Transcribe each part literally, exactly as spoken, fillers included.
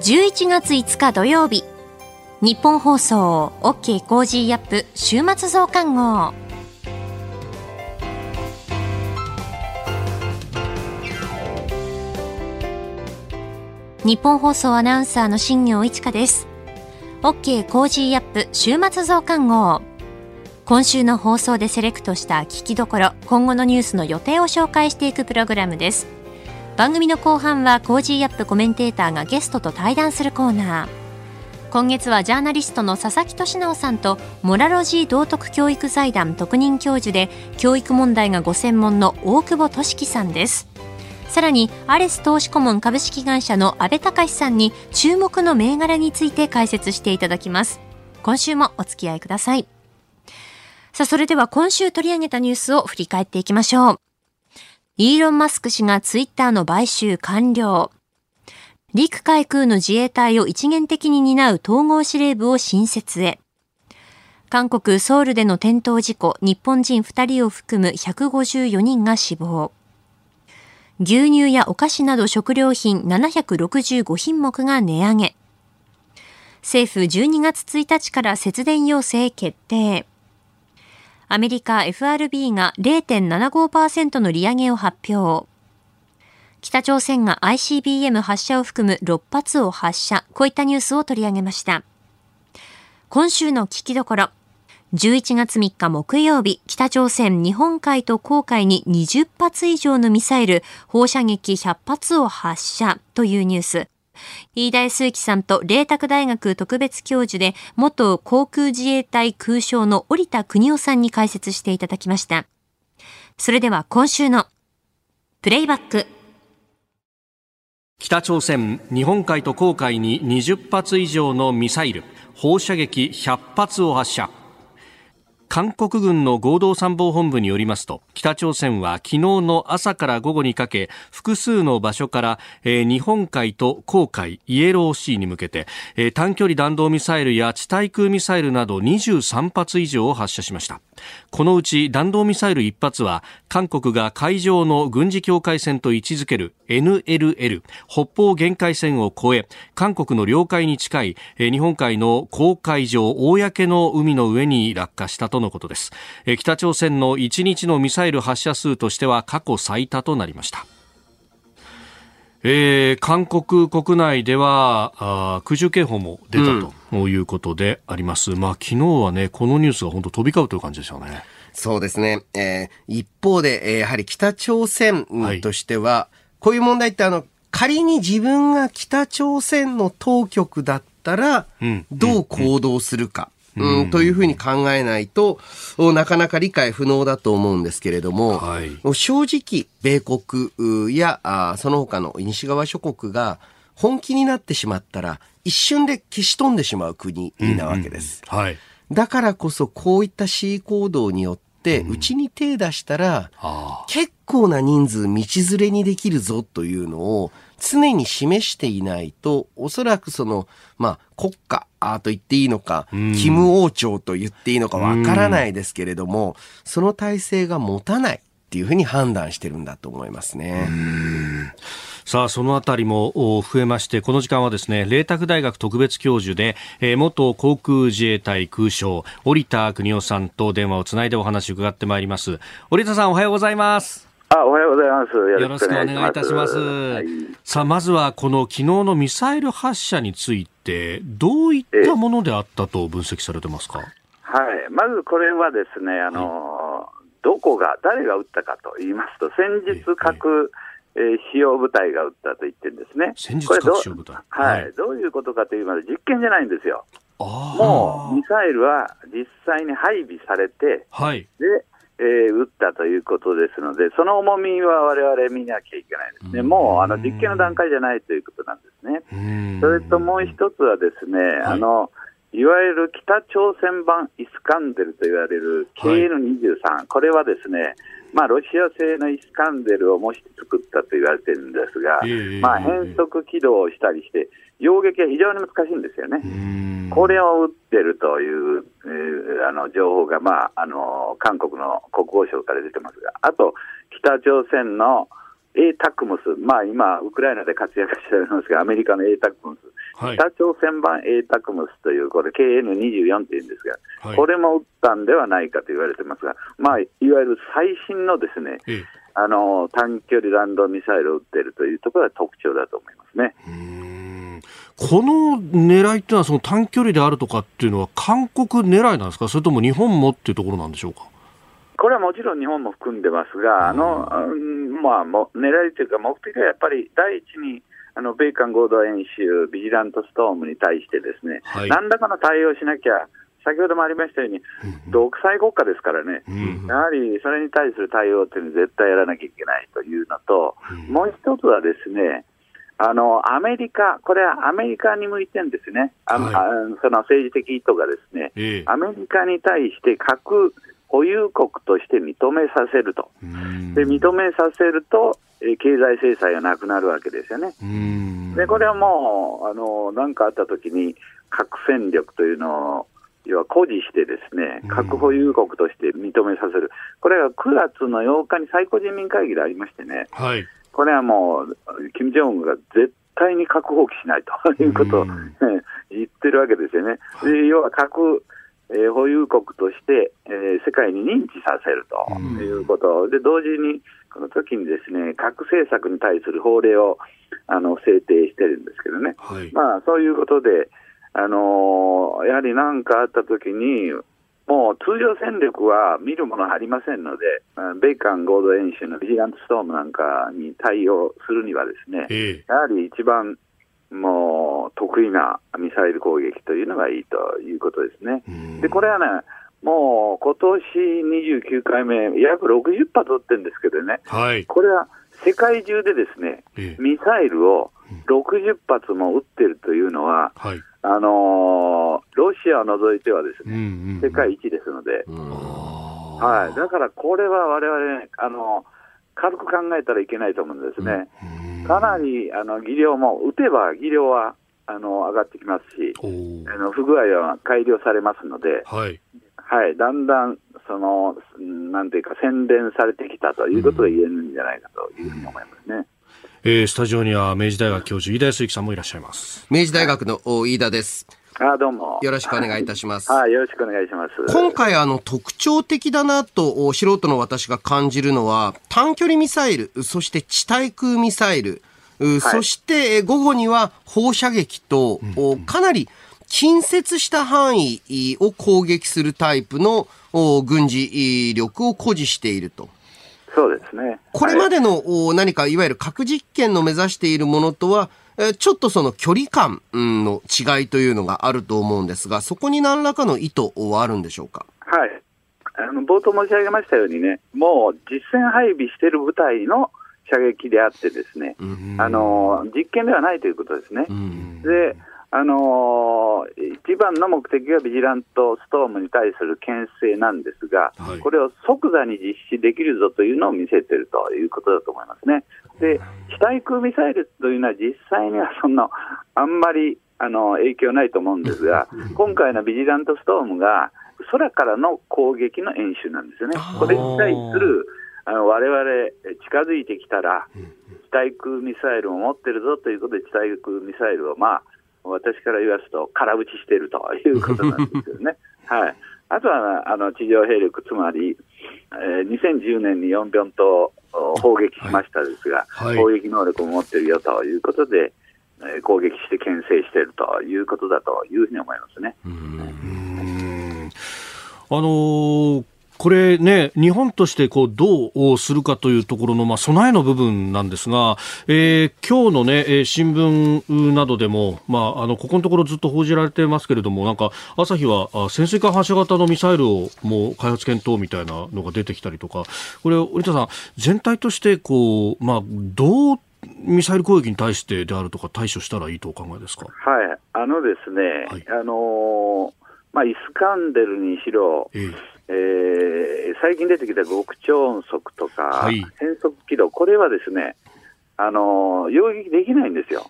じゅういちがついつか土曜日、日本放送 OK コージーアップ週末増刊号。日本放送アナウンサーの新業一華です。 OK コージーアップ週末増刊号、今週の放送でセレクトした聞きどころ、今後のニュースの予定を紹介していくプログラムです。番組の後半はコージーアップコメンテーターがゲストと対談するコーナー。今月はジャーナリストの佐々木俊直さんとモラロジー道徳教育財団特任教授で教育問題がご専門の大久保俊樹さんです。さらにアレス投資顧問株式会社の阿部隆さんに注目の銘柄について解説していただきます。今週もお付き合いください。さあ、それでは今週取り上げたニュースを振り返っていきましょう。イーロン・マスク氏がツイッターの買収完了。陸海空の自衛隊を一元的に担う統合司令部を新設へ。韓国ソウルでの転倒事故、日本人ふたりを含むひゃくごじゅうよにんが死亡。牛乳やお菓子など食料品ななひゃくろくじゅうごひんもくが値上げ。政府じゅうにがつついたちから節電要請決定。アメリカ エフアールビー が ゼロてんななごパーセント の利上げを発表。北朝鮮が アイシービーエム 発射を含むろっぱつを発射。こういったニュースを取り上げました。今週の聞きどころ。じゅういちがつみっか木曜日、北朝鮮日本海と黄海ににじゅっぱついじょうのミサイル、放射撃ひゃっぱつを発射というニュース。飯田泰之さんと麗澤大学特別教授で、元航空自衛隊空将の織田邦夫さんに解説していただきました。それでは今週のプレイバック。北朝鮮、日本海と黄海ににじゅっぱついじょうのミサイル、放射撃ひゃっぱつを発射。韓国軍の合同参謀本部によりますと、北朝鮮は昨日の朝から午後にかけ、複数の場所から、えー、日本海と黄海、イエローシーに向けて、えー、短距離弾道ミサイルや地対空ミサイルなどにじゅうさんぱついじょうを発射しました。このうち弾道ミサイルいっぱつは、韓国が海上の軍事境界線と位置づける エヌエルエル、北方限界線を越え、韓国の領海に近い、えー、日本海の黄海上、公の海の上に落下したとのことです。北朝鮮のいちにちのミサイル発射数としては過去最多となりました。えー、韓国国内では空襲警報も出たということであります、うん、まあ、昨日は、ね、このニュースが本当飛び交うという感じでしたね。そうですね、えー、一方で、えー、やはり北朝鮮としては、はい、こういう問題ってあの仮に自分が北朝鮮の当局だったらどう行動するか、うんうんうんうん、というふうに考えないとなかなか理解不能だと思うんですけれども、はい、正直米国やその他の西側諸国が本気になってしまったら一瞬で消し飛んでしまう国なわけです、うんうん、はい、だからこそこういった示威行動によってうちに手出したら、うん、結構な人数道連れにできるぞというのを常に示していないと、おそらくその、まあ、国家と言っていいのか、うん、キム王朝と言っていいのかわからないですけれども、うん、その体制が持たないっていうふうに判断してるんだと思いますね。うん、さあ、そのあたりも増えまして、この時間はですね、麗澤大学特別教授で、えー、元航空自衛隊空将織田邦夫さんと電話をつないでお話を伺ってまいります。織田さん、おはようございます。あ、おはようございます。よろしくお願いいたします。はい、さあ、まずはこの昨日のミサイル発射についてどういったものであったと分析されてますか？はい、まずこれはですね、あの、はい、どこが誰が撃ったかと言いますと、先日核、えー、使用部隊が撃ったと言ってるんですね。先日核使用部隊、はい、はい、どういうことかと言いますと、実験じゃないんですよ。あ、もうミサイルは実際に配備されて、はい、でえー、撃ったということですので、その重みは我々見なきゃいけないですね。もうあの実験の段階じゃないということなんですね。それともう一つはですね、はい、あのいわゆる北朝鮮版イスカンデルと言われる ケーエヌにじゅうさん、はい、これはですね、まあ、ロシア製のイスカンデルを模して作ったと言われているんですが、えーまあ、変則軌道をしたりして揚撃は非常に難しいんですよね。うーん、これを撃ってるという、えー、あの情報が、まあ、あの韓国の国防省から出てますが、あと北朝鮮の、エータックムス、まあ、今ウクライナで活躍しているんですが、アメリカの エータックムス、はい、北朝鮮版 エータックムス という、これ ケーエヌにじゅうよん というんですが、はい、これも撃ったんではないかと言われてますが、まあ、いわゆる最新のですね、ええ、あの短距離弾道ミサイルを撃っているというところが特徴だと思いますね。うーん、この狙いというのはその短距離であるとかっていうのは韓国狙いなんですか、それとも日本もっていうところなんでしょうか。これはもちろん日本も含んでますが、あの、うん、まあ、も狙いというか目的はやっぱり第一にあの米韓合同演習ビジラントストームに対してですね、はい、何らかの対応しなきゃ、先ほどもありましたように独裁国家ですからね、うん、やはりそれに対する対応というのは絶対やらなきゃいけないというのと、うん、もう一つはですね、あのアメリカ、これはアメリカに向いてんですね、あ、はい、あその政治的意図がですね、えー、アメリカに対して核保有国として認めさせると、で認めさせると経済制裁がなくなるわけですよね。うーん、でこれはもうあの何かあったときに核戦力というのを要は誇示してですね、核保有国として認めさせる、これはくがつのようかに最高人民会議でありましてね、はい、これはもう金正恩が絶対に核放棄しないということを言ってるわけですよね。で要は核えー、保有国として、えー、世界に認知させるということで、同時にこの時にですね、核政策に対する法令をあの制定してるんですけどね、はい、まあ、そういうことで、あのー、やはり何かあったときにもう通常戦力は見るものありませんので、米韓合同演習のビジラントストームなんかに対応するにはですね、えー、やはり一番もう得意なミサイル攻撃というのがいいということですね。でこれはね、もう今年にじゅうきゅうかいめ、約ろくじゅっぱつ発撃ってるんですけどね、はい、これは世界中でですね、ミサイルをろくじゅっぱつも撃ってるというのは、はい、あのー、ロシアを除いてはですね、うんうんうん、世界一ですので、はい、だからこれは我々、ね、あの軽く考えたらいけないと思うんですね、うんうん、かなりあの技量も、打てば技量はあの上がってきますし、あの不具合は改良されますので、はいはい、だんだんそのなんていうか洗練されてきたということが言えるんじゃないかというふうに思いますね。うん、えー、スタジオには明治大学教授飯田康之さんもいらっしゃいます。明治大学の飯田です。あ、どうもよろしくお願いいたします。はい、よろしくお願いします。今回あの特徴的だなと素人の私が感じるのは、短距離ミサイル、そして地対空ミサイル、はい、そして午後には放射撃と、うんうん、かなり近接した範囲を攻撃するタイプの軍事力を誇示していると。そうですね、これまでの、はい、何かいわゆる核実験の目指しているものとはちょっとその距離感の違いというのがあると思うんですが、そこに何らかの意図はあるんでしょうか。はい、あの冒頭申し上げましたようにね、もう実戦配備している部隊の射撃であってですね、うんうん、あの実験ではないということですね、うんうん、であの一番の目的がビジラントストームに対する牽制なんですが、はい、これを即座に実施できるぞというのを見せているということだと思いますね。で、地対空ミサイルというのは実際にはそんなあんまりあの影響ないと思うんですが、今回のビジラントストームが空からの攻撃の演習なんですよね。これに対するあの我々近づいてきたら地対空ミサイルを持ってるぞということで、地対空ミサイルをまあ私から言わすと空打ちしているということなんですよね。はい、あとはあの地上兵力、つまり、えー、にせんじゅうねんにヨンピョン島砲撃しましたですが、はいはい、攻撃能力を持っているよということで、えー、攻撃して牽制しているということだというふうに思いますね。うーん、あのー、これね、日本としてこうどうするかというところの、まあ、備えの部分なんですが、えー、今日の、ね、新聞などでも、まあ、あのここのところずっと報じられてますけれども、なんか朝日は潜水艦発射型のミサイルをもう開発検討みたいなのが出てきたりとか、これ織田さん、全体としてこう、まあ、どうミサイル攻撃に対してであるとか対処したらいいとお考えですか。はい、あのですね、はい、あのーまあ、イスカンデルにしろ、えーえー、最近出てきた極超音速とか、はい、変速軌道、これはですね、あのー、擁撃できないんですよ。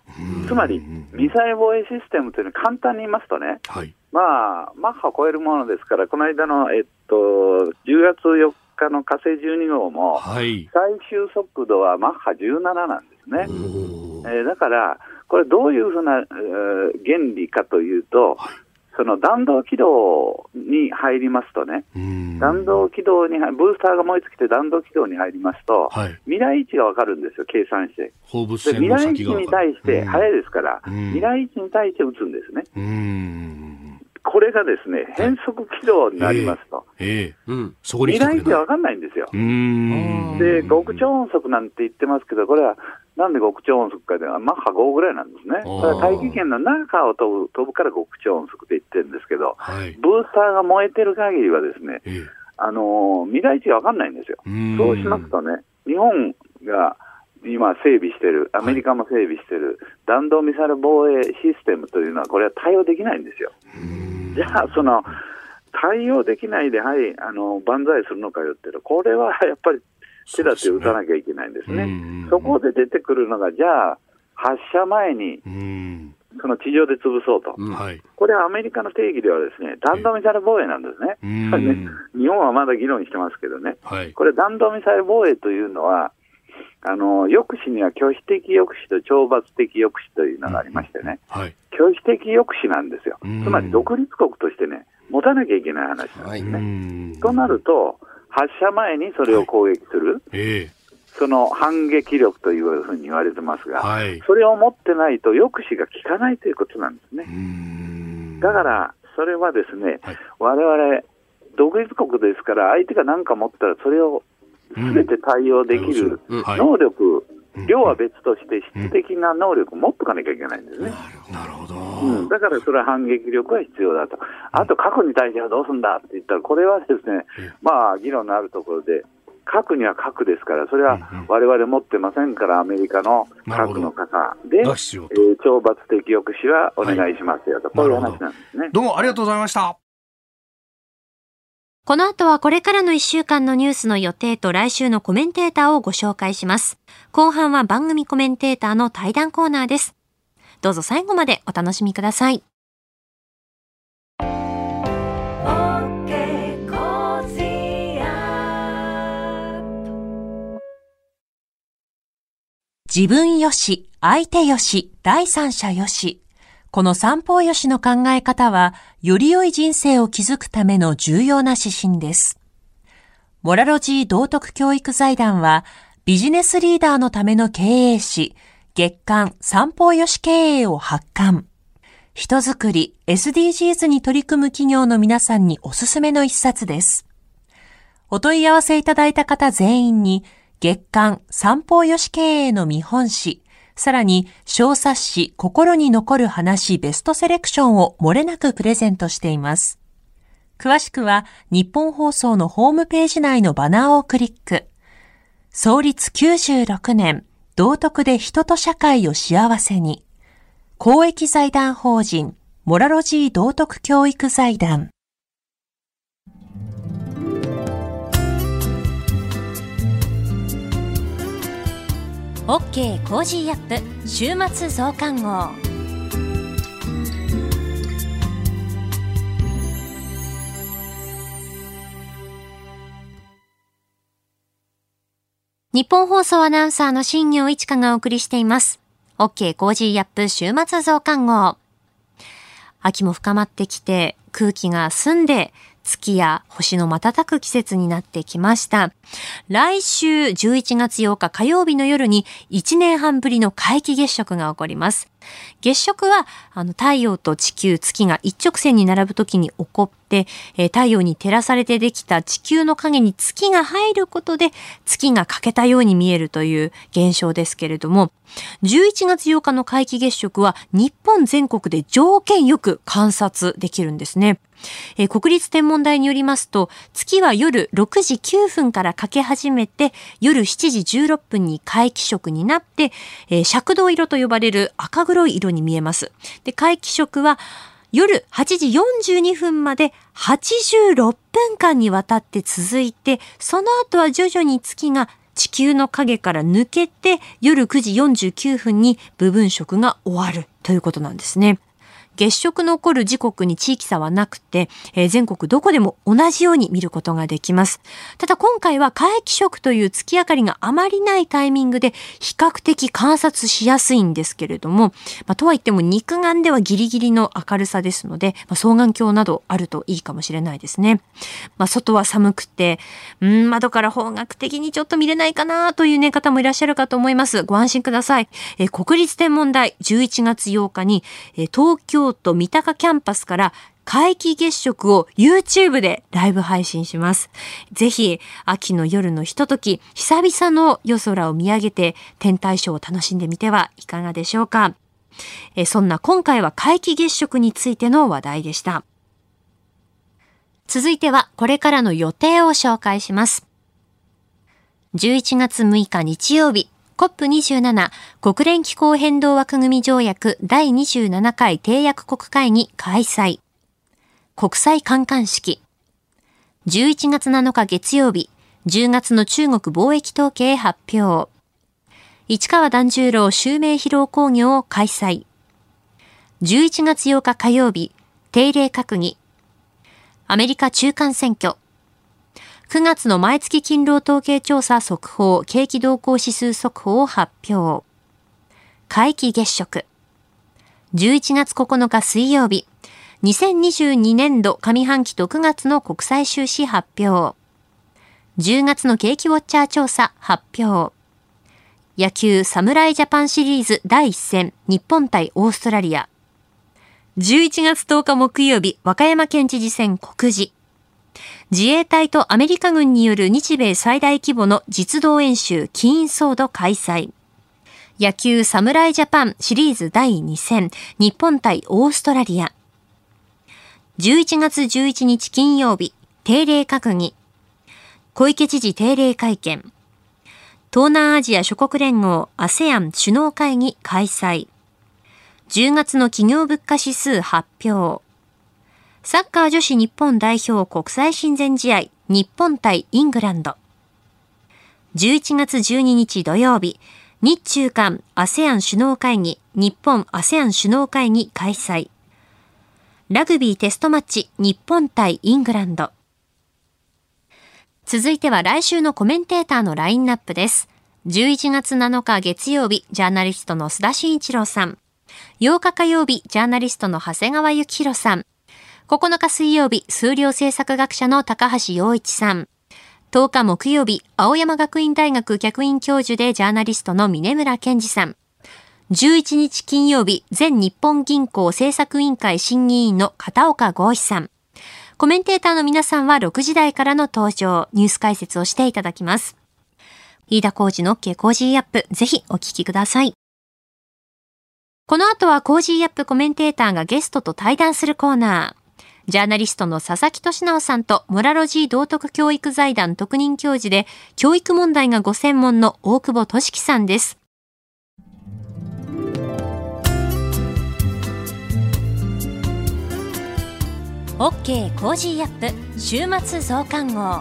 つまりミサイル防衛システムというのは簡単に言いますとね、はい、まあ、マッハを超えるものですから、この間の、えっと、じゅうがつよっか日の火星じゅうに号も、はい、最終速度はマッハじゅうなななんですね。えー、だからこれどういうふうな、えー、原理かというと、はい、その弾道軌道に入りますとね、弾道軌道に、ブースターが燃え尽きて弾道軌道に入りますと、はい、未来位置が分かるんですよ、計算して。放物線の先が分かる。未来位置に対して、早いですから、未来位置に対して撃つんですね。うーん、これがですね、変速軌道になりますと。えーえーうん、そこに未来位置は分かんないんですよ。うーんで、極超音速なんて言ってますけど、これは、なんで極超音速かではマッハごぐらいなんですね。それは大気圏の中を飛ぶ、飛ぶから極超音速って言ってるんですけど、はい、ブースターが燃えてる限りはですね、ええ、あのー、未来地が分かんないんですよ。そうしますとね、日本が今整備してる、アメリカも整備してる、はい、弾道ミサイル防衛システムというのはこれは対応できないんですよ。じゃあその対応できないで、はい、あの万歳するのかよっていうの、これはやっぱり手立てを打たなきゃいけないんですね。そこで出てくるのが、じゃあ発射前にその地上で潰そうと、はい、これはアメリカの定義ではですね、弾道ミサイル防衛なんですね。日本はまだ議論してますけどね、はい、これ弾道ミサイル防衛というのは、あの抑止には拒否的抑止と懲罰的抑止というのがありましてね、はい、拒否的抑止なんですよ。つまり独立国としてね、持たなきゃいけない話なんですね、はい、となると発射前にそれを攻撃する、はい、えー、その反撃力というふうに言われてますが、はい、それを持ってないと抑止が効かないということなんですね。うーん、だからそれはですね、はい、我々独立国ですから、相手が何か持ったらそれを全て対応できる能力、うん、量は別として質的な能力を持っておかなきゃいけないんですね。なるほど、うん、だからそれは反撃力が必要だと。あと核に対してはどうすんだって言ったら、これはですね、まあ議論のあるところで、核には核ですから、それは我々持ってませんから、アメリカの核の傘で、えー、懲罰的抑止はお願いしますよと、はい、こういう話なんですね。どうもありがとうございました。この後はこれからのいっしゅうかんのニュースの予定と来週のコメンテーターをご紹介します。後半は番組コメンテーターの対談コーナーです。どうぞ最後までお楽しみください。自分よし、相手よし、第三者よし。この三方よしの考え方は、より良い人生を築くための重要な指針です。モラロジー道徳教育財団は、ビジネスリーダーのための経営誌、月刊三方よし経営を発刊。人づくり、エスディージーズ に取り組む企業の皆さんにおすすめの一冊です。お問い合わせいただいた方全員に、月刊三方よし経営の見本誌、さらに小冊子心に残る話ベストセレクションを漏れなくプレゼントしています。詳しくは日本放送のホームページ内のバナーをクリック。創立きゅうじゅうろくねん、道徳で人と社会を幸せに。公益財団法人モラロジー道徳教育財団。OK コージーアップ週末増刊号。日本放送アナウンサーの新業一華がお送りしています OK コージーアップ週末増刊号。秋も深まってきて、空気が澄んで月や星の瞬く季節になってきました。来週じゅういちがつようか火曜日の夜にいちねんはんぶりの皆既月食が起こります。月食はあの太陽と地球、月が一直線に並ぶときに起こって、えー、太陽に照らされてできた地球の影に月が入ることで月が欠けたように見えるという現象ですけれども、じゅういちがつようかの皆既月食は日本全国で条件よく観察できるんですね。えー、国立天文台によりますと、月は夜ろくじきゅうふんから欠け始めて、夜しちじじゅうろっぷんに皆既食になって、えー、赤銅色と呼ばれる赤黒い色に見えます。で、皆既食は夜はちじよんじゅうにふんまではちじゅうろっぷんかんにわたって続いて、その後は徐々に月が地球の影から抜けて、夜くじよんじゅうきゅうふんに部分食が終わるということなんですね。月食の起こる時刻に地域差はなくて、えー、全国どこでも同じように見ることができます。ただ今回は皆既食という月明かりがあまりないタイミングで比較的観察しやすいんですけれども、まあ、とはいっても肉眼ではギリギリの明るさですので、まあ、双眼鏡などあるといいかもしれないですね。まあ、外は寒くてうん窓から方角的にちょっと見れないかなという、ね、方もいらっしゃるかと思います。ご安心ください。えー、国立天文台じゅういちがつようかに、えー、東京都三鷹キャンパスから皆既月食を YouTube でライブ配信します。ぜひ秋の夜のひととき、久々の夜空を見上げて天体ショーを楽しんでみてはいかがでしょうか。えそんな今回は皆既月食についての話題でした。続いてはこれからの予定を紹介します。じゅういちがつむいか日曜日、コップにじゅうなな 国連気候変動枠組条約だいにじゅうななかい締約国会議開催、国際観艦式。じゅういちがつなのか月曜日、じゅうがつの中国貿易統計発表。市川團十郎襲名披露興行を開催。じゅういちがつようか火曜日、定例閣議。アメリカ中間選挙。くがつの毎月勤労統計調査速報、景気動向指数速報を発表。皆既月食。じゅういちがつここのか水曜日、にせんにじゅうにねんど上半期とくがつの国際収支発表。じゅうがつの景気ウォッチャー調査発表。野球侍ジャパンシリーズ第一戦、日本対オーストラリア。じゅういちがつとおか木曜日、和歌山県知事選告示。自衛隊とアメリカ軍による日米最大規模の実動演習起因騒動開催。野球侍ジャパンシリーズだいにせん、日本対オーストラリア。じゅういちがつじゅういちにち金曜日、定例閣議。小池知事定例会見。東南アジア諸国連合 アセアン 首脳会議開催。じゅうがつの企業物価指数発表。サッカー女子日本代表国際親善試合、日本対イングランド。じゅういちがつじゅうににち土曜日、日中韓 アセアン 首脳会議、日本 アセアン 首脳会議開催。ラグビーテストマッチ、日本対イングランド。続いては来週のコメンテーターのラインナップです。じゅういちがつなのか月曜日、ジャーナリストの須田慎一郎さん。ようか火曜日、ジャーナリストの長谷川幸宏さん。ここのか水曜日、数量政策学者の高橋洋一さん。とおか木曜日、青山学院大学客員教授でジャーナリストの峯村健二さん。じゅういちにち金曜日、全日本銀行政策委員会審議員の片岡剛志さん。コメンテーターの皆さんはろくじだいからの登場、ニュース解説をしていただきます。飯田浩司の OK コージーアップ、ぜひお聞きください。この後はコージーアップコメンテーターがゲストと対談するコーナー。ジャーナリストの佐々木俊直さんとモラロジー道徳教育財団特任教授で教育問題がご専門の大久保俊樹さんです。OK コージーアップ週末増刊号。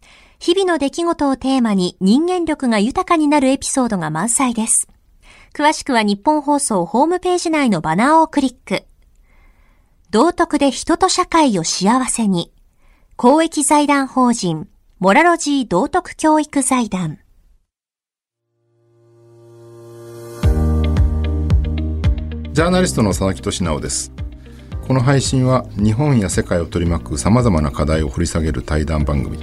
日々の出来事をテーマに人間力が豊かになるエピソードが満載です。詳しくは日本放送ホームページ内のバナーをクリック。道徳で人と社会を幸せに。公益財団法人モラロジー道徳教育財団。ジャーナリストの佐々木俊直です。この配信は日本や世界を取り巻くさまざまな課題を掘り下げる対談番組。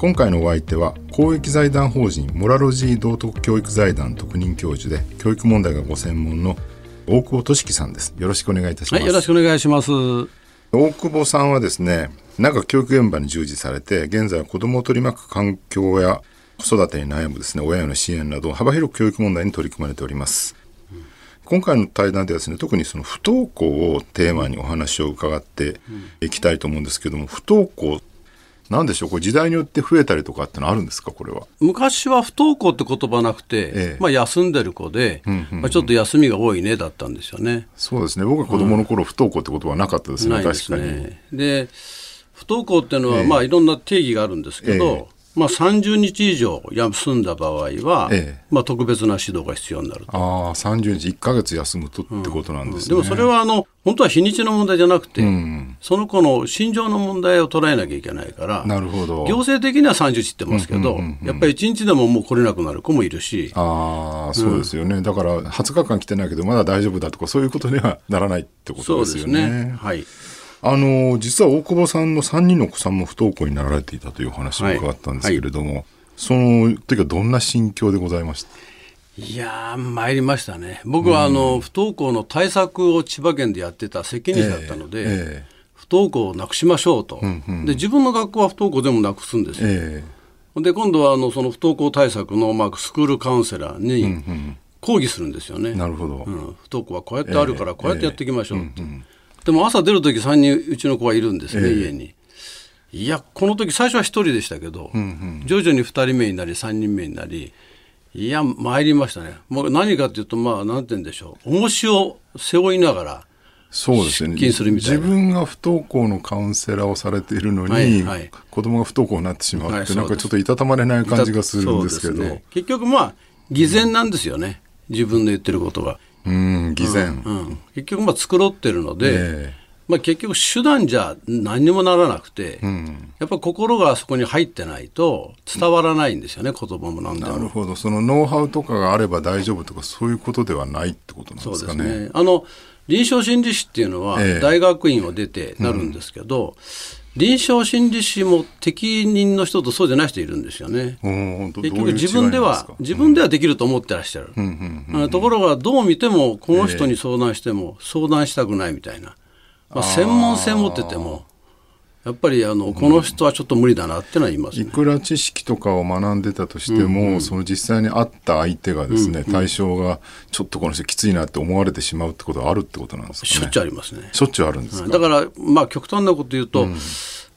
今回のお相手は公益財団法人モラロジー道徳教育財団特任教授で教育問題がご専門の大久保俊樹さんです。よろしくお願いいたします。はい、よろしくお願いします。大久保さんはですね、なんか教育現場に従事されて、現在は子どもを取り巻く環境や子育てに悩むですね、親への支援など幅広く教育問題に取り組まれております。今回の対談ではですね、特にその不登校をテーマにお話を伺っていきたいと思うんですけども、不登校なんでしょう、これ時代によって増えたりとかってのあるんですか、これは。昔は不登校って言葉なくて、ええまあ、休んでる子で、うんうんうんまあ、ちょっと休みが多いねだったんですよね。そうですね、僕は子どもの頃、うん、不登校って言葉はなかったですね。ないですね。確かに。で、不登校っていうのは、ええまあ、いろんな定義があるんですけど、ええまあ、さんじゅうにち以上休んだ場合は、ええまあ、特別な指導が必要になると。ああ、さんじゅうにちいっかげつ休むとってことなんですね、うんうん、でもそれはあの本当は日にちの問題じゃなくて、うんうん、その子の心情の問題を捉えなきゃいけないから。なるほど。行政的にはさんじゅうにちってますけど、うんうんうんうん、やっぱりいちにちでももう来れなくなる子もいるし。ああ、そうですよね、うん、だからはつかかん来てないけどまだ大丈夫だとかそういうことにはならないってことですよね。そうですね、はい。あの実は大久保さんのさんにんのお子さんも不登校になられていたというお話を伺ったんですけれども、はいはい、その時はどんな心境でございました？いやー、参りましたね。僕はあの、うん、不登校の対策を千葉県でやってた責任者だったので、えーえー、不登校をなくしましょうと、うんうん、で自分の学校は不登校でもなくすんですよ、えー、で今度はあのその不登校対策の、まあ、スクールカウンセラーに、うんうん、抗議するんですよね。なるほど、うん、不登校はこうやってあるから、えー、こうやってやっていきましょうって、えーうんうんでも朝出るときさんにんうちの子がいるんですね、えー、家に。いや、この時最初はひとりでしたけど、うんうん、徐々にふたりめになりさんにんめになり、いや参りましたね。もう何かというと、まあ何て言うんでしょう、重しを背負いながら出勤するみたいな、ね、自分が不登校のカウンセラーをされているのに、はいはい、子供が不登校になってしまうって、はい、うなんかちょっといたたまれない感じがするんですけど、ね、結局まあ偽善なんですよね、うん、自分の言ってることが。うん、偽善、うんうん、結局まあ繕ってるので、えーまあ、結局手段じゃ何にもならなくて、うん、やっぱり心がそこに入ってないと伝わらないんですよね、うん、言葉も何でも。なるほど、そのノウハウとかがあれば大丈夫とかそういうことではないってことなんですかね。そうですね、あの臨床心理士っていうのは大学院を出てなるんですけど、えーうん、臨床心理士も適任の人とそうじゃない人いるんですよね。結局自分では、自分ではできると思ってらっしゃる、うん、ところがどう見てもこの人に相談しても相談したくないみたいな、まあ、専門性持っててもやっぱりあのこの人はちょっと無理だなってのは言いますね、うん、いくら知識とかを学んでたとしても、うんうん、その実際に会った相手がですね、うんうん、対象がちょっとこの人きついなって思われてしまうってことはあるってことなんですかね。しょっちゅうありますね。しょっちゅうあるんですか、うん、だからまあ極端なこと言うと、うん、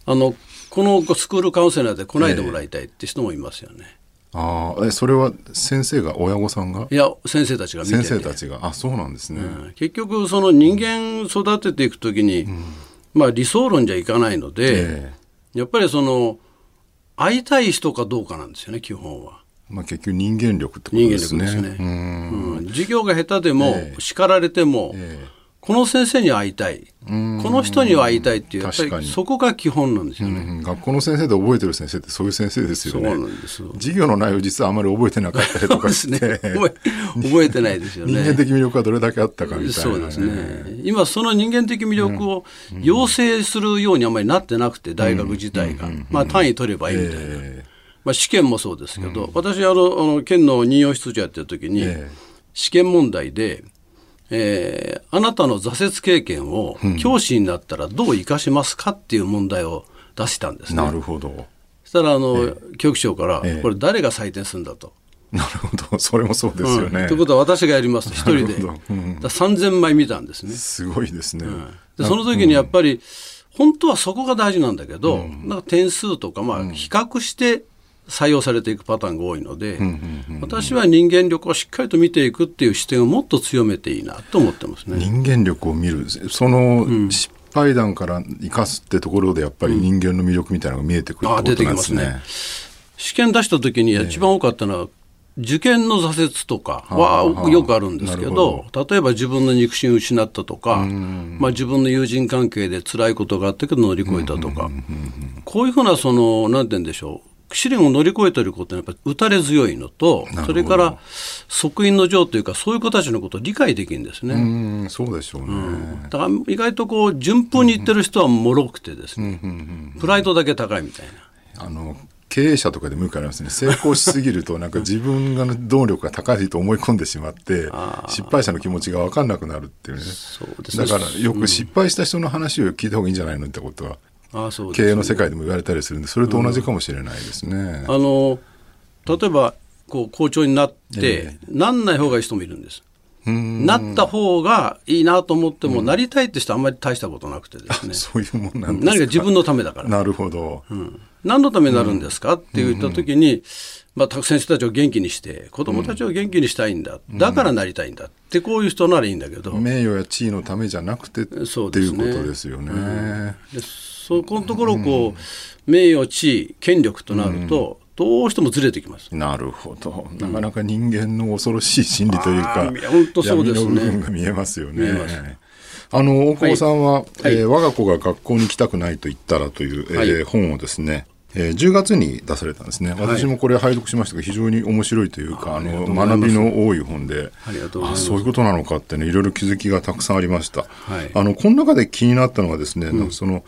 あのこのスクールカウンセラーで来ないでもらいたいって人もいますよね、えーああ、それは先生が、親御さんが、いや先生たちが見てて、先生たちが、あ、そうなんですね、うん、結局その人間育てていくときに、うんまあ、理想論じゃいかないので、えー、やっぱりその会いたい人かどうかなんですよね、基本は、まあ、結局人間力ってことですね。人間力ですね、うん、うん、授業が下手でも、えー、叱られても、えー、この先生に会いたい、この人には会いたいっていう、やっぱりそこが基本なんですよね、うん、学校の先生で覚えてる先生ってそういう先生ですよね。そうなんですよ。授業の内容実はあまり覚えてなかったりとかして、そうですね、覚え、覚えてないですよね。人間的魅力はどれだけあったかみたいな。そうですね、今その人間的魅力を養成するようにあまりなってなくて、大学自体が、まあ、単位取ればいいみたいな、えーまあ、試験もそうですけど、うん、私あの、あの県の任用室長やってる時に、えー、試験問題でえー、あなたの挫折経験を教師になったらどう生かしますかっていう問題を出したんですね。なるほど。そしたらあの、えー、教育長から、えー、これ誰が採点するんだと。なるほど、それもそうですよね、うん、ということは私がやりますと、一人で、うん、ださんぜんまい見たんですね。すごいですね、うん、でその時にやっぱり、うん、本当はそこが大事なんだけど、うん、なんか点数とか、まあ、比較して採用されていくパターンが多いので、うんうんうんうん、私は人間力をしっかりと見ていくっていう視点をもっと強めていいなと思ってますね。人間力を見る、その失敗談から生かすってところでやっぱり人間の魅力みたいなのが見えてくるってことなんですね、うん、あ、出てきますね。試験出した時に一番多かったのは、えー、受験の挫折とかはよくあるんですけど、例えば自分の肉親を失ったとか、まあ、自分の友人関係で辛いことがあったけど乗り越えたとか、うんうんうんうん、こういうふうなそのなんて言うんでしょう、試練を乗り越えていることはやっぱり打たれ強いのと、それから即位の情というか、そういう子たちのことを理解できるんですね。うん、そうでしょうね、うん、だから意外とこう順風にいってる人は脆くてですね、うんうんうんうん、プライドだけ高いみたいな、あの経営者とかでもよくありますね。成功しすぎるとなんか自分の動力が高いと思い込んでしまって失敗者の気持ちが分かんなくなるっていうね。そうですね。だからよく失敗した人の話を聞いた方がいいんじゃないのってことは経営の世界でも言われたりするんで、それと同じかもしれないですね。うん、あの例えばこう校長になって、うん、なんない方がいい人もいるんです。うんなった方がいいなと思っても、うん、なりたいって人はあんまり大したことなくてですね。そういうもんなんですか。何か自分のためだから。なるほど、うん、何のためになるんですか、うん、って言った時に、まあ、たくさん人たちを元気にして子どもたちを元気にしたいんだ、うん、だからなりたいんだってこういう人ならいいんだけど、うん、名誉や地位のためじゃなくてっていうことですよね。うん、でそこのところこう、うん、名誉地位権力となると、うんどうしてもずれてきます。なるほど。なかなか人間の恐ろしい心理というか、うん、本当そうですね、闇の部分が見えますよね。あの大久保さんは、はいえー、我が子が学校に行きたくないと言ったらという、はいえー、本をですね、えー、じゅうがつに出されたんですね。私もこれ拝読しましたが非常に面白いというか、はい、あの学びの多い本で、ありがとうございます。あそういうことなのかってね、いろいろ気づきがたくさんありました。はい、あのこの中で気になったのはですね、うん、その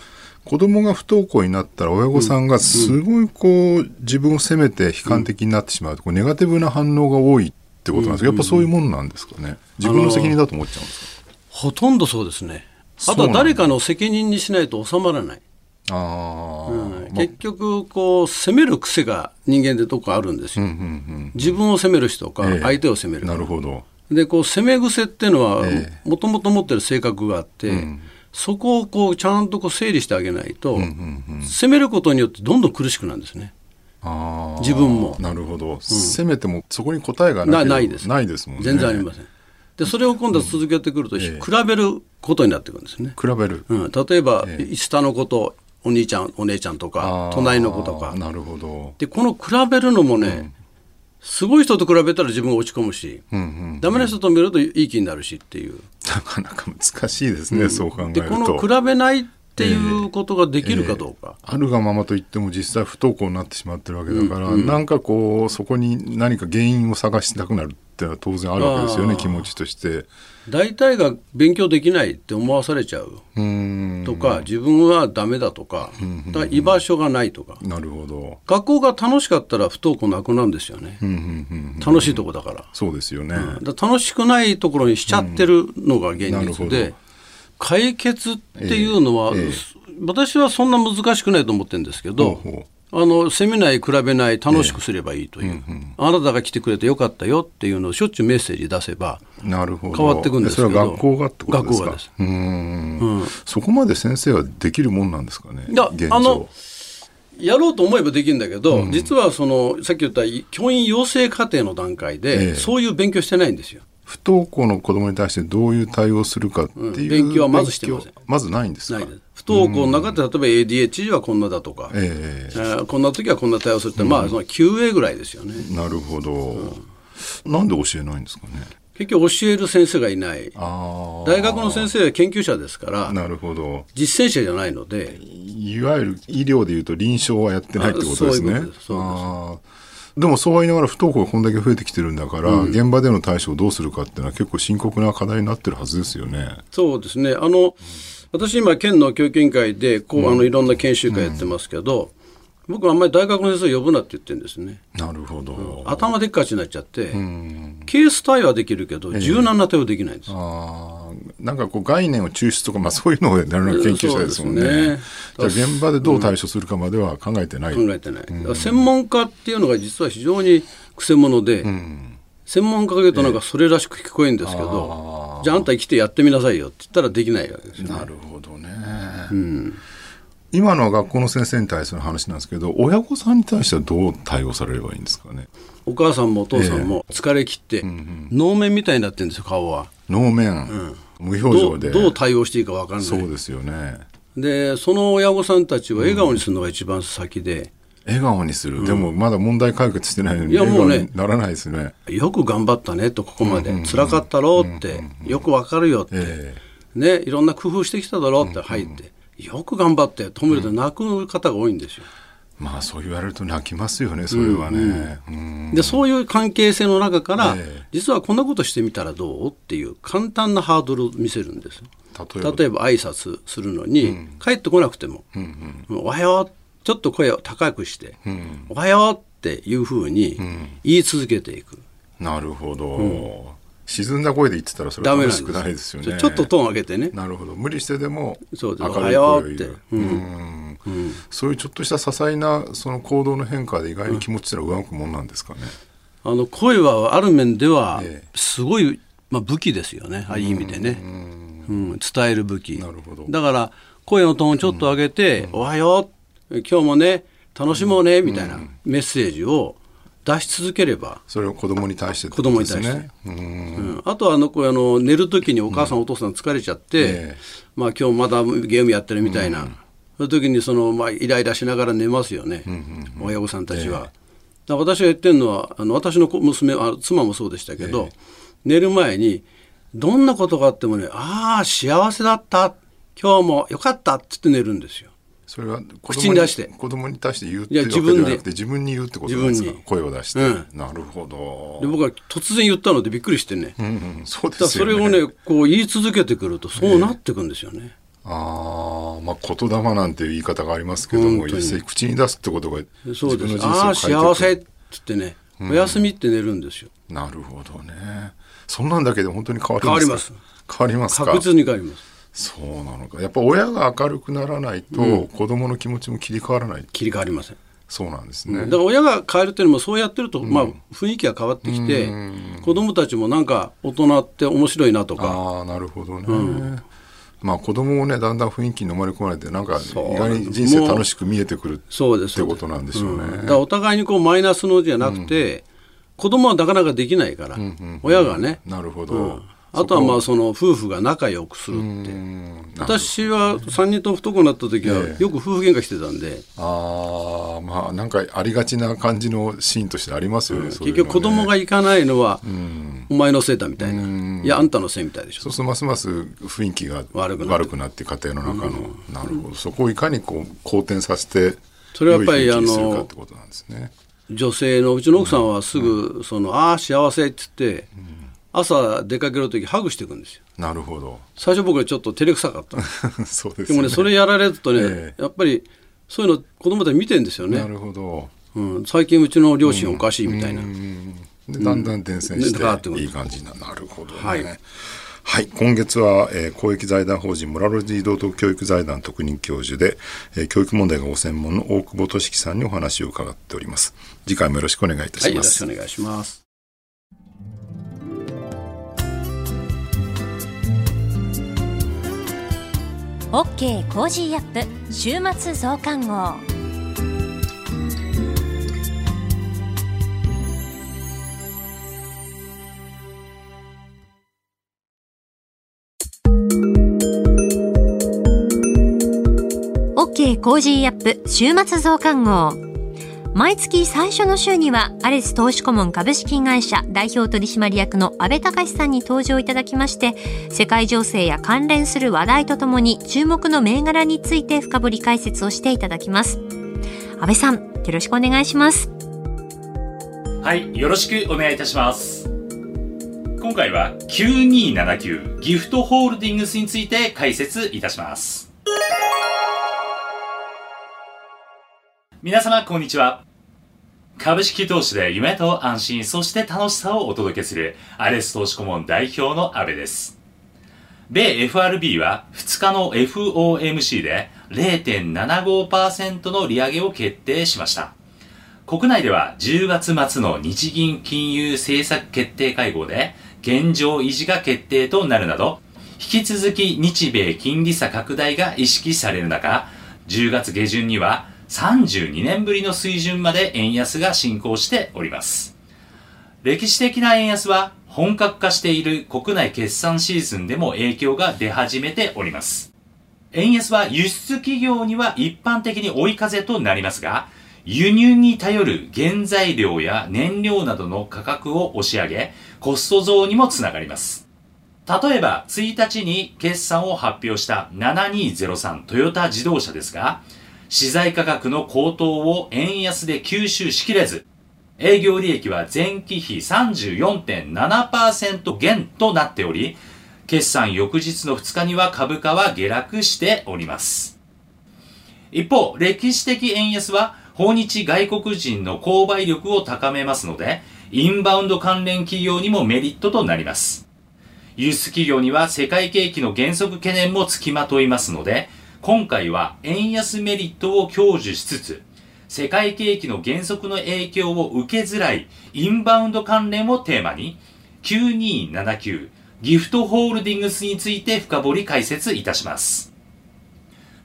子供が不登校になったら親御さんがすごいこう自分を責めて悲観的になってしまうと、こうネガティブな反応が多いってことなんですけど、やっぱそういうもんなんですかね。自分の責任だと思っちゃうんですか。ほとんどそうですね。あとは誰かの責任にしないと収まらない。あうん、結局こう責める癖が人間でどこかあるんですよ。うんうんうんうん、自分を責める人か相手を責める、ええ、なるほど。でこう責め癖っていうのはもともと持ってる性格があって、ええうんそこをこうちゃんとこう整理してあげないと、うんうんうん、責めることによってどんどん苦しくなるんですね。あ自分もなるほど、うん、責めてもそこに答えがな い, な, ないですないですもんね。全然ありません。でそれを今度は続けてくると、うんええ、比べることになってくるんですね。比べる、うん、例えば、ええ、下の子とお兄ちゃんお姉ちゃんとか隣の子とか。なるほど。でこの比べるのもね、うんすごい人と比べたら自分が落ち込むし、うんうんうん、ダメな人と見るといい気になるしっていう。なかなか難しいですね、うん、そう考えると。でこの比べないっていうことができるかどうか、えーえー、あるがままといっても実際不登校になってしまってるわけだから、うんうん、なんかこうそこに何か原因を探したくなるっていうのは当然あるわけですよね、気持ちとして。大体が勉強できないって思わされちゃうとか、自分はダメだとか、だから居場所がないとか。なるほど。学校が楽しかったら不登校なくなるんですよね。うんうんうんうん、楽しいとこだから。そうですよね。うん、だから楽しくないところにしちゃってるのが現実で、解決っていうのは、えーえー、私はそんな難しくないと思ってるんですけど、ほうほうあの責めない比べない楽しくすればいいという、ええうんうん、あなたが来てくれてよかったよっていうのをしょっちゅうメッセージ出せば変わっていくんですけど。それは学校がってことですか。学校がです。うーん、うん、そこまで先生はできるもんなんですかね。いや現状あのやろうと思えばできるんだけど、うん、実はそのさっき言った教員養成課程の段階で、ええ、そういう勉強してないんですよ。不登校の子どもに対してどういう対応するかっていう、うん、勉強はまずしてません。まずないんですか。ないです。不登校の中で例えば エーディーエイチディー はこんなだとか、えー、こんな時はこんな対応するって、うん、まあその キューエー ぐらいですよね。なるほど、うん、なんで教えないんですかね。結局教える先生がいない。あ大学の先生は研究者ですから。なるほど。実践者じゃないので、いわゆる医療でいうと臨床はやってないってことですね。そういうことです。そうです。あでもそうは言いながら不登校がこんだけ増えてきてるんだから、うん、現場での対処をどうするかっていうのは結構深刻な課題になってるはずですよね。そうですね。あの私今県の教育委員会でこう、うん、あのいろんな研修会やってますけど、うん、僕はあんまり大学の先生を呼ぶなって言ってるんですね。なるほど、うん、頭でっかちになっちゃって、うん、ケース対応はできるけど柔軟な対応できないんです、えー、あなんかこう概念を抽出とか、まあ、そういうのをやるのが研究者ですもん ね, ねじゃあ現場でどう対処するかまでは考えてない、うん、考えてない、うん、専門家っていうのが実は非常にくせ者で、うん、専門家が言うとなんかそれらしく聞こえるんですけど、えー、じゃああんた来てやってみなさいよって言ったらできないわけですよね。なるほどね、うん、今のは学校の先生に対する話なんですけど、親御さんに対してはどう対応されればいいんですかね。お母さんもお父さんも疲れ切って、えーうんうん、能面みたいになってるんですよ顔は。能面、うん無表情で ど, どう対応していいか分からない。そうですよね。でその親御さんたちは笑顔にするのが一番先で、うん、笑顔にする、うん、でもまだ問題解決してないのに笑顔にならないですね。よく頑張ったねとここまで、うんうんうん、辛かったろうって、うんうんうん、よく分かるよって、えーね、いろんな工夫してきただろうって入って、うんうん、よく頑張って止めると泣く方が多いんですよ、うん、まあそう言われると泣きますよねそれはね、うんうんうん、でそういう関係性の中から、えー実はこんなことしてみたらどうっていう簡単なハードルを見せるんです。例えば、例えば挨拶するのに、うん、帰ってこなくても、うんうん、おはようちょっと声を高くして、うん、おはようっていうふうに言い続けていく、うん、なるほど、うん、沈んだ声で言ってたらそれは楽しくないですよね。ちょっとトーン上げてね。なるほど。無理してでも明るい声を言う。そうです。おはようって、うんうん、うん、そういうちょっとした些細なその行動の変化で意外に気持ちってのは上向くもんなんですかね。あの声はある面ではすごい、ええまあ、武器ですよね、ああいう意味でね、うんうんうん、伝える武器。なるほど。だから声のトーンをちょっと上げて、うん、おはよう今日もね楽しもうね、うん、みたいなメッセージを出し続ければ、それを子供に対して、ね、子供に対して、うんうん、あとはあのこうあの寝るときにお母さん、うん、お父さん疲れちゃって、えーまあ、今日まだゲームやってるみたいな、うん、そういうときにその、まあ、イライラしながら寝ますよね、うんうんうん、親御さんたちは、えー、だ私が言ってるのはあの私の娘あ妻もそうでしたけど、えー、寝る前にどんなことがあってもね、ああ幸せだった今日もよかったって言って寝るんですよ。それは口に出して子供に対して言うっていうわけじゃなくて自分に言うってことなんですか。声を出して、うん、なるほど。で僕は突然言ったのでびっくりしてね、うんうん、そうですよね。それをねこう言い続けてくるとそうなってくんですよね、えー、ああ、まあ言霊なんていう言い方がありますけども、実際口に出すってことが自分の人生を変えてくる。ああ幸せって言ってね、うん、お休みって寝るんですよ。なるほどね。そんなんだけで本当に変わるんですか。変わります。変わりますか。確実に変わります。そうなのか。やっぱ親が明るくならないと子供の気持ちも切り替わらない、うん、切り替わりません。そうなんですね、うん、だから親が変えるというのもそうやってると、うんまあ、雰囲気が変わってきて、うん、子供たちもなんか大人って面白いなとか。あ、なるほどね、うんまあ、子供もねだんだん雰囲気に飲まれ込まれてなんか意外に人生楽しく見えてくるってことなんでしょうね、うん、だからお互いにこうマイナスのじゃなくて、うん、子供はなかなかできないから、うんうんうん、親がね。なるほど、うんあとはまあその夫婦が仲良くするってる、ね、私はさんにんとも不登校になった時はよく夫婦喧嘩してたんで、ええ、ああまあなんかありがちな感じのシーンとしてありますよね、うん、そういうのね。結局子供が行かないのはお前のせいだみたいな、うん、いやあんたのせいみたいでしょ。そうするとますます雰囲気が悪くなって、悪くなって家庭の中の、うん、なるほど。そこをいかにこう好転させてそれはやっぱり良い雰囲気にするかってことなんですね。女性のうちの奥さんはすぐその、うん、ああ幸せって言って、うん朝出かけるときハグしていくんですよ。なるほど。最初僕はちょっと照れくさかったそうですね。でもねそれやられるとね、えー、やっぱりそういうの子供たち見てるんですよね。なるほど、うん、最近うちの両親おかしいみたいな、うんうん、でだんだん転戦していい感じになる、うん、なるほどね、はいはい、今月は、えー、公益財団法人モラル児童教育財団特任教授で、えー、教育問題がご専門の大久保俊樹さんにお話を伺っております。次回もよろしくお願いいたします。はい、よろしくお願いします。OK コージーアップ週末増刊号。OK コージーアップ週末増刊号。毎月最初の週にはアレス投資顧問株式会社代表取締役の阿部隆さんに登場いただきまして、世界情勢や関連する話題とともに注目の銘柄について深掘り解説をしていただきます。阿部さんよろしくお願いします。はい、よろしくお願いいたします。今回はきゅうにーななきゅうギフトホールディングスについて解説いたします。皆様こんにちは。株式投資で夢と安心、そして楽しさをお届けするアレス投資顧問代表の阿部です。米 エフアールビー はふつかの エフオーエムシー で ゼロてんななごパーセント の利上げを決定しました。国内ではじゅうがつ末の日銀金融政策決定会合で現状維持が決定となるなど、引き続き日米金利差拡大が意識される中、じゅうがつ下旬にはさんじゅうにねんぶりの水準まで円安が進行しております。歴史的な円安は本格化している国内決算シーズンでも影響が出始めております。円安は輸出企業には一般的に追い風となりますが、輸入に頼る原材料や燃料などの価格を押し上げ、コスト増にもつながります。例えばついたちに決算を発表したななにーぜろさんトヨタ自動車ですが、資材価格の高騰を円安で吸収しきれず、営業利益は前期比 さんじゅうよんてんななパーセント 減となっており、決算翌日のふつかには株価は下落しております。一方、歴史的円安は訪日外国人の購買力を高めますので、インバウンド関連企業にもメリットとなります。輸出企業には世界景気の減速懸念もつきまといますので、今回は円安メリットを享受しつつ、世界景気の減速の影響を受けづらいインバウンド関連をテーマに、きゅうにーななきゅうギフトホールディングスについて深掘り解説いたします。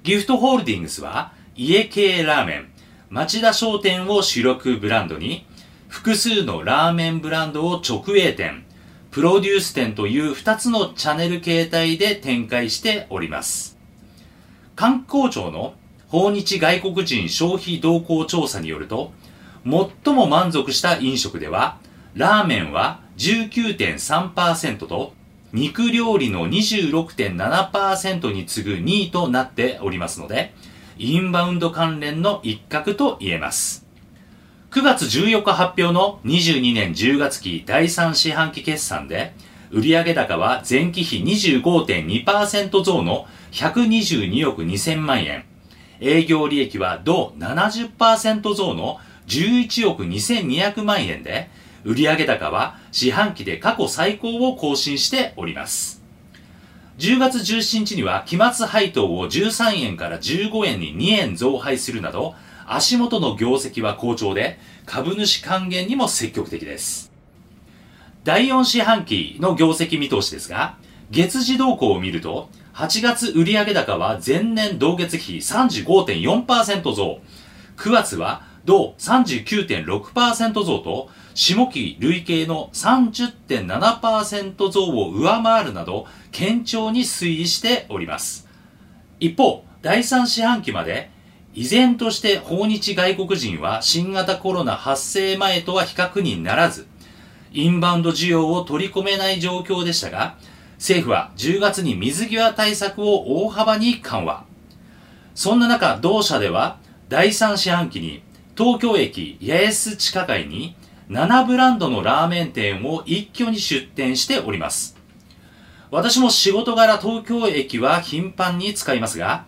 ギフトホールディングスは、家系ラーメン、町田商店を主力ブランドに、複数のラーメンブランドを直営店、プロデュース店というふたつのチャネル形態で展開しております。観光庁の訪日外国人消費動向調査によると、最も満足した飲食では、ラーメンは じゅうきゅうてんさんパーセント と、肉料理の にじゅうろくてんななパーセント に次ぐにいとなっておりますので、インバウンド関連の一角と言えます。くがつじゅうよっか発表のにじゅうにねんじゅうがつきだいさんしはんき決算で、売上高は前期比 にじゅうごてんにパーセント 増のひゃくにじゅうにおくにせんまんえん。営業利益は同 ななじゅっパーセント 増のじゅういちおくにせんにひゃくまんえんで、売上高は四半期で過去最高を更新しております。じゅうがつじゅうしちにちには期末配当をじゅうさんえんからじゅうごえんににえん増配するなど、足元の業績は好調で、株主還元にも積極的です。だいよんしはんきの業績見通しですが、月次動向を見ると、はちがつ売上高は前年同月比 さんじゅうごてんよんパーセント 増、くがつは同 さんじゅうきゅうてんろくパーセント 増と、下期累計の さんじゅってんななパーセント 増を上回るなど、堅調に推移しております。一方、だいさんしはんきまで、依然として訪日外国人は新型コロナ発生前とは比較にならず、インバウンド需要を取り込めない状況でしたが、政府はじゅうがつに水際対策を大幅に緩和。そんな中、同社ではだいさんしはんきに東京駅八重洲地下街にななブランドのラーメン店を一挙に出店しております。私も仕事柄東京駅は頻繁に使いますが、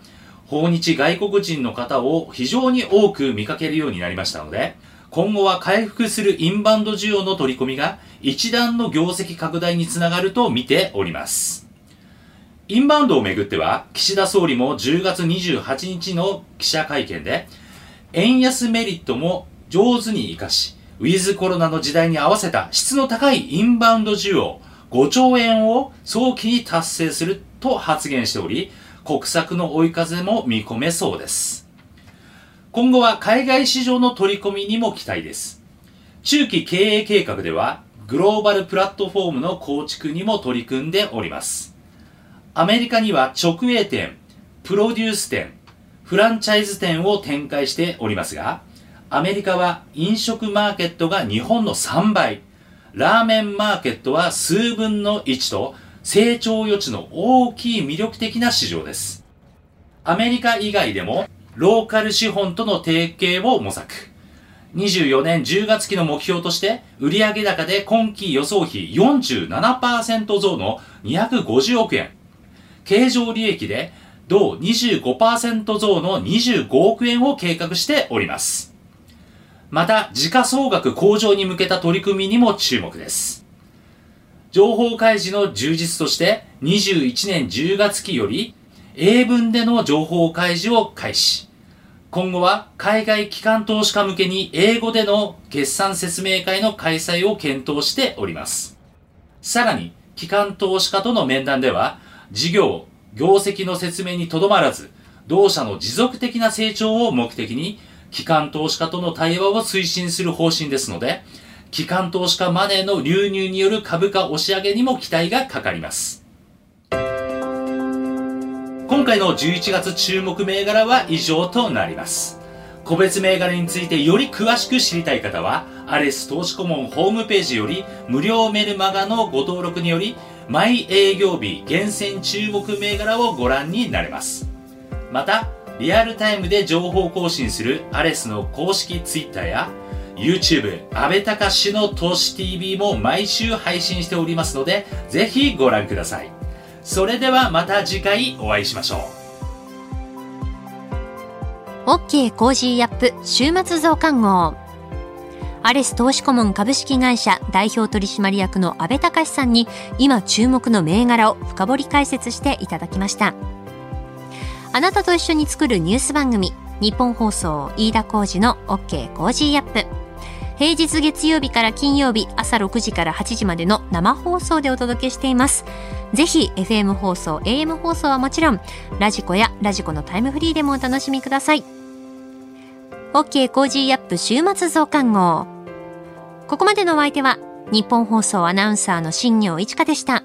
訪日外国人の方を非常に多く見かけるようになりましたので、今後は回復するインバウンド需要の取り込みが一段の業績拡大につながると見ております。インバウンドをめぐっては、岸田総理もじゅうがつにじゅうはちにちの記者会見で、円安メリットも上手に活かし、ウィズコロナの時代に合わせた質の高いインバウンド需要ごちょうえんを早期に達成すると発言しており、国策の追い風も見込めそうです。今後は海外市場の取り込みにも期待です。中期経営計画ではグローバルプラットフォームの構築にも取り組んでおります。アメリカには直営店、プロデュース店、フランチャイズ店を展開しておりますが、アメリカは飲食マーケットが日本のさんばい、ラーメンマーケットはすうぶんのいちと成長余地の大きい魅力的な市場です。アメリカ以外でもローカル資本との提携を模索。にじゅうよねんじゅうがつきの目標として、売上高で今期予想比 よんじゅうななパーセント 増のにひゃくごじゅうおくえん。経常利益で同 にじゅうごパーセント 増のにじゅうごおくえんを計画しております。また、時価総額向上に向けた取り組みにも注目です。情報開示の充実として、にじゅういちねんじゅうがつきより、英文での情報開示を開始。今後は海外機関投資家向けに英語での決算説明会の開催を検討しております。さらに、機関投資家との面談では、事業、業績の説明にとどまらず、同社の持続的な成長を目的に、機関投資家との対話を推進する方針ですので、機関投資家マネーの流入による株価押し上げにも期待がかかります。今回のじゅういちがつ注目銘柄は以上となります。個別銘柄についてより詳しく知りたい方は、アレス投資顧問ホームページより無料メルマガのご登録により、毎営業日厳選注目銘柄をご覧になれます。また、リアルタイムで情報更新するアレスの公式 Twitter や、YouTube、阿部隆の投資 ティーブイ も毎週配信しておりますので、ぜひご覧ください。それではまた次回お会いしましょう。OK コージーアップ週末増刊号。アレス投資顧問株式会社代表取締役の阿部隆さんに今注目の銘柄を深掘り解説していただきました。あなたと一緒に作るニュース番組、日本放送飯田浩司の OK コージーアップ。平日月曜日から金曜日朝ろくじからはちじまでの生放送でお届けしています。ぜひ エフエム 放送 エーエム 放送はもちろんラジコやラジコのタイムフリーでもお楽しみください。 OK コージーアップ週末増刊号、ここまでのお相手は日本放送アナウンサーの新業一華でした。